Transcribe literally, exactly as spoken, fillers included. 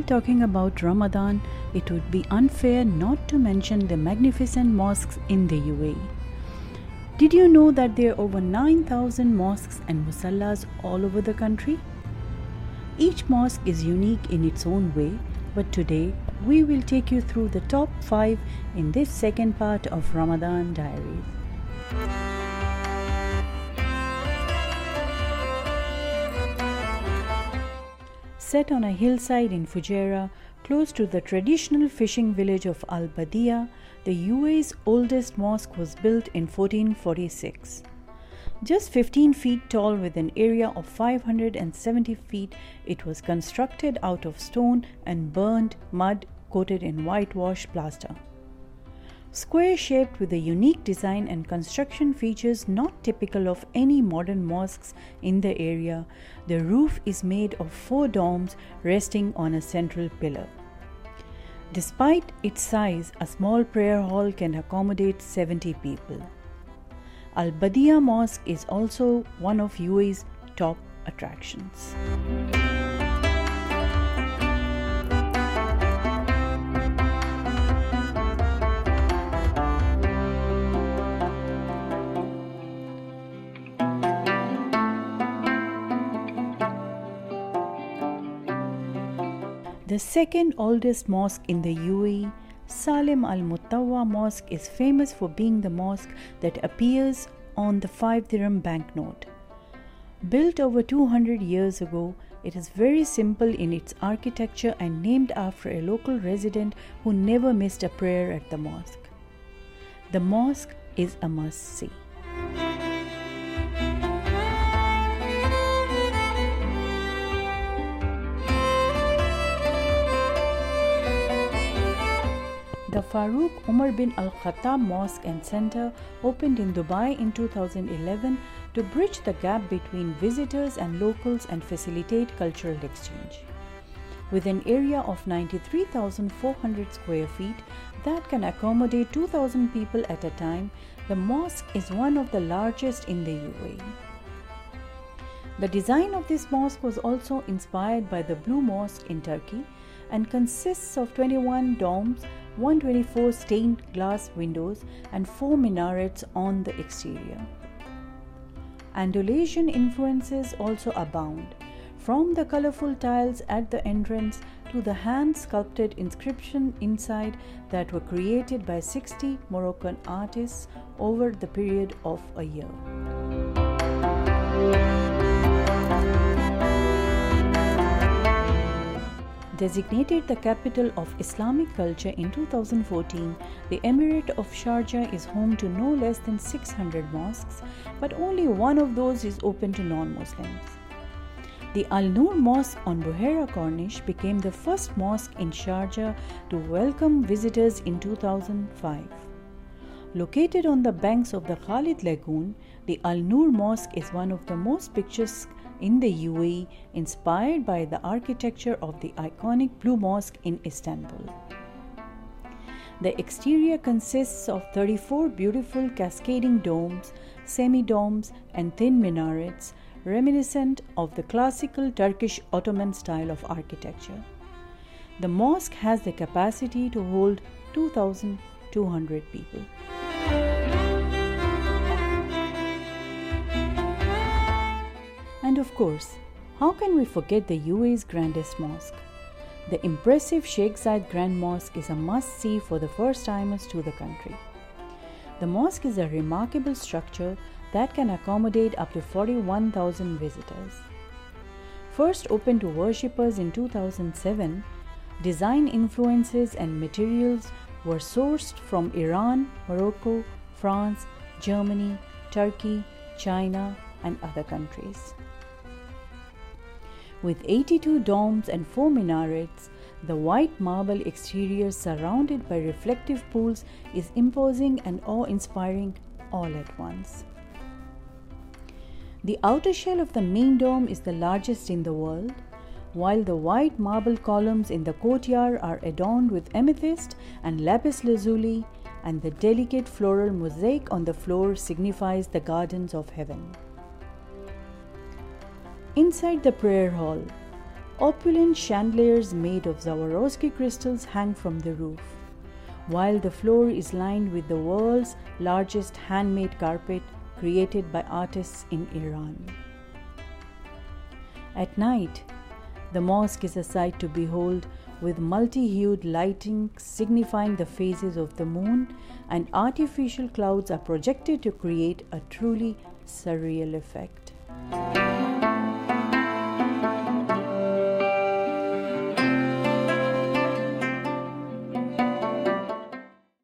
While talking about Ramadan, it would be unfair not to mention the magnificent mosques in the U A E. Did you know that there are over nine thousand mosques and musallas all over the country? Each mosque is unique in its own way, but today we will take you through the top five in this second part of Ramadan Diaries. Set on a hillside in Fujairah, close to the traditional fishing village of Al-Badiyah, the U A E's oldest mosque was built in fourteen forty-six. Just fifteen feet tall with an area of five hundred seventy feet, it was constructed out of stone and burnt mud coated in whitewash plaster. Square-shaped with a unique design and construction features not typical of any modern mosques in the area, the roof is made of four domes resting on a central pillar. Despite its size, a small prayer hall can accommodate seventy people. Al-Badiyah Mosque is also one of U A E's top attractions. The second oldest mosque in the U A E, Salim Al Mutawa Mosque, is famous for being the mosque that appears on the five dirham banknote. Built over two hundred years ago, it is very simple in its architecture and named after a local resident who never missed a prayer at the mosque. The mosque is a must-see. The Farooq Umar bin Al Khattab Mosque and Center opened in Dubai in two thousand eleven to bridge the gap between visitors and locals and facilitate cultural exchange. With an area of ninety-three thousand four hundred square feet that can accommodate two thousand people at a time, the mosque is one of the largest in the U A E. The design of this mosque was also inspired by the Blue Mosque in Turkey and consists of twenty-one domes, one hundred twenty-four stained glass windows and four minarets on the exterior. Andalusian influences also abound, from the colorful tiles at the entrance to the hand-sculpted inscription inside that were created by sixty Moroccan artists over the period of a year. Designated the capital of Islamic culture in two thousand fourteen, the Emirate of Sharjah is home to no less than six hundred mosques, but only one of those is open to non-Muslims. The Al Noor Mosque on Buhaira Corniche became the first mosque in Sharjah to welcome visitors in two thousand five. Located on the banks of the Khalid Lagoon, the Al Noor Mosque is one of the most picturesque in the U A E, inspired by the architecture of the iconic Blue Mosque in Istanbul. The exterior consists of thirty-four beautiful cascading domes, semi-domes and thin minarets, reminiscent of the classical Turkish Ottoman style of architecture. The mosque has the capacity to hold two thousand two hundred people. And of course, how can we forget the U A E's grandest mosque? The impressive Sheikh Zayed Grand Mosque is a must-see for the first-timers to the country. The mosque is a remarkable structure that can accommodate up to forty-one thousand visitors. First opened to worshippers in two thousand seven, design influences and materials were sourced from Iran, Morocco, France, Germany, Turkey, China, and other countries. With eighty-two domes and four minarets, the white marble exterior surrounded by reflective pools is imposing and awe-inspiring all at once. The outer shell of the main dome is the largest in the world, while the white marble columns in the courtyard are adorned with amethyst and lapis lazuli, and the delicate floral mosaic on the floor signifies the gardens of heaven. Inside the prayer hall, Opulent chandeliers made of Swarovski crystals hang from the roof, while the floor is lined with the world's largest handmade carpet created by artists in Iran. At night, the mosque is a sight to behold, with multi-hued lighting signifying the phases of the moon, and artificial clouds are projected to create a truly surreal effect.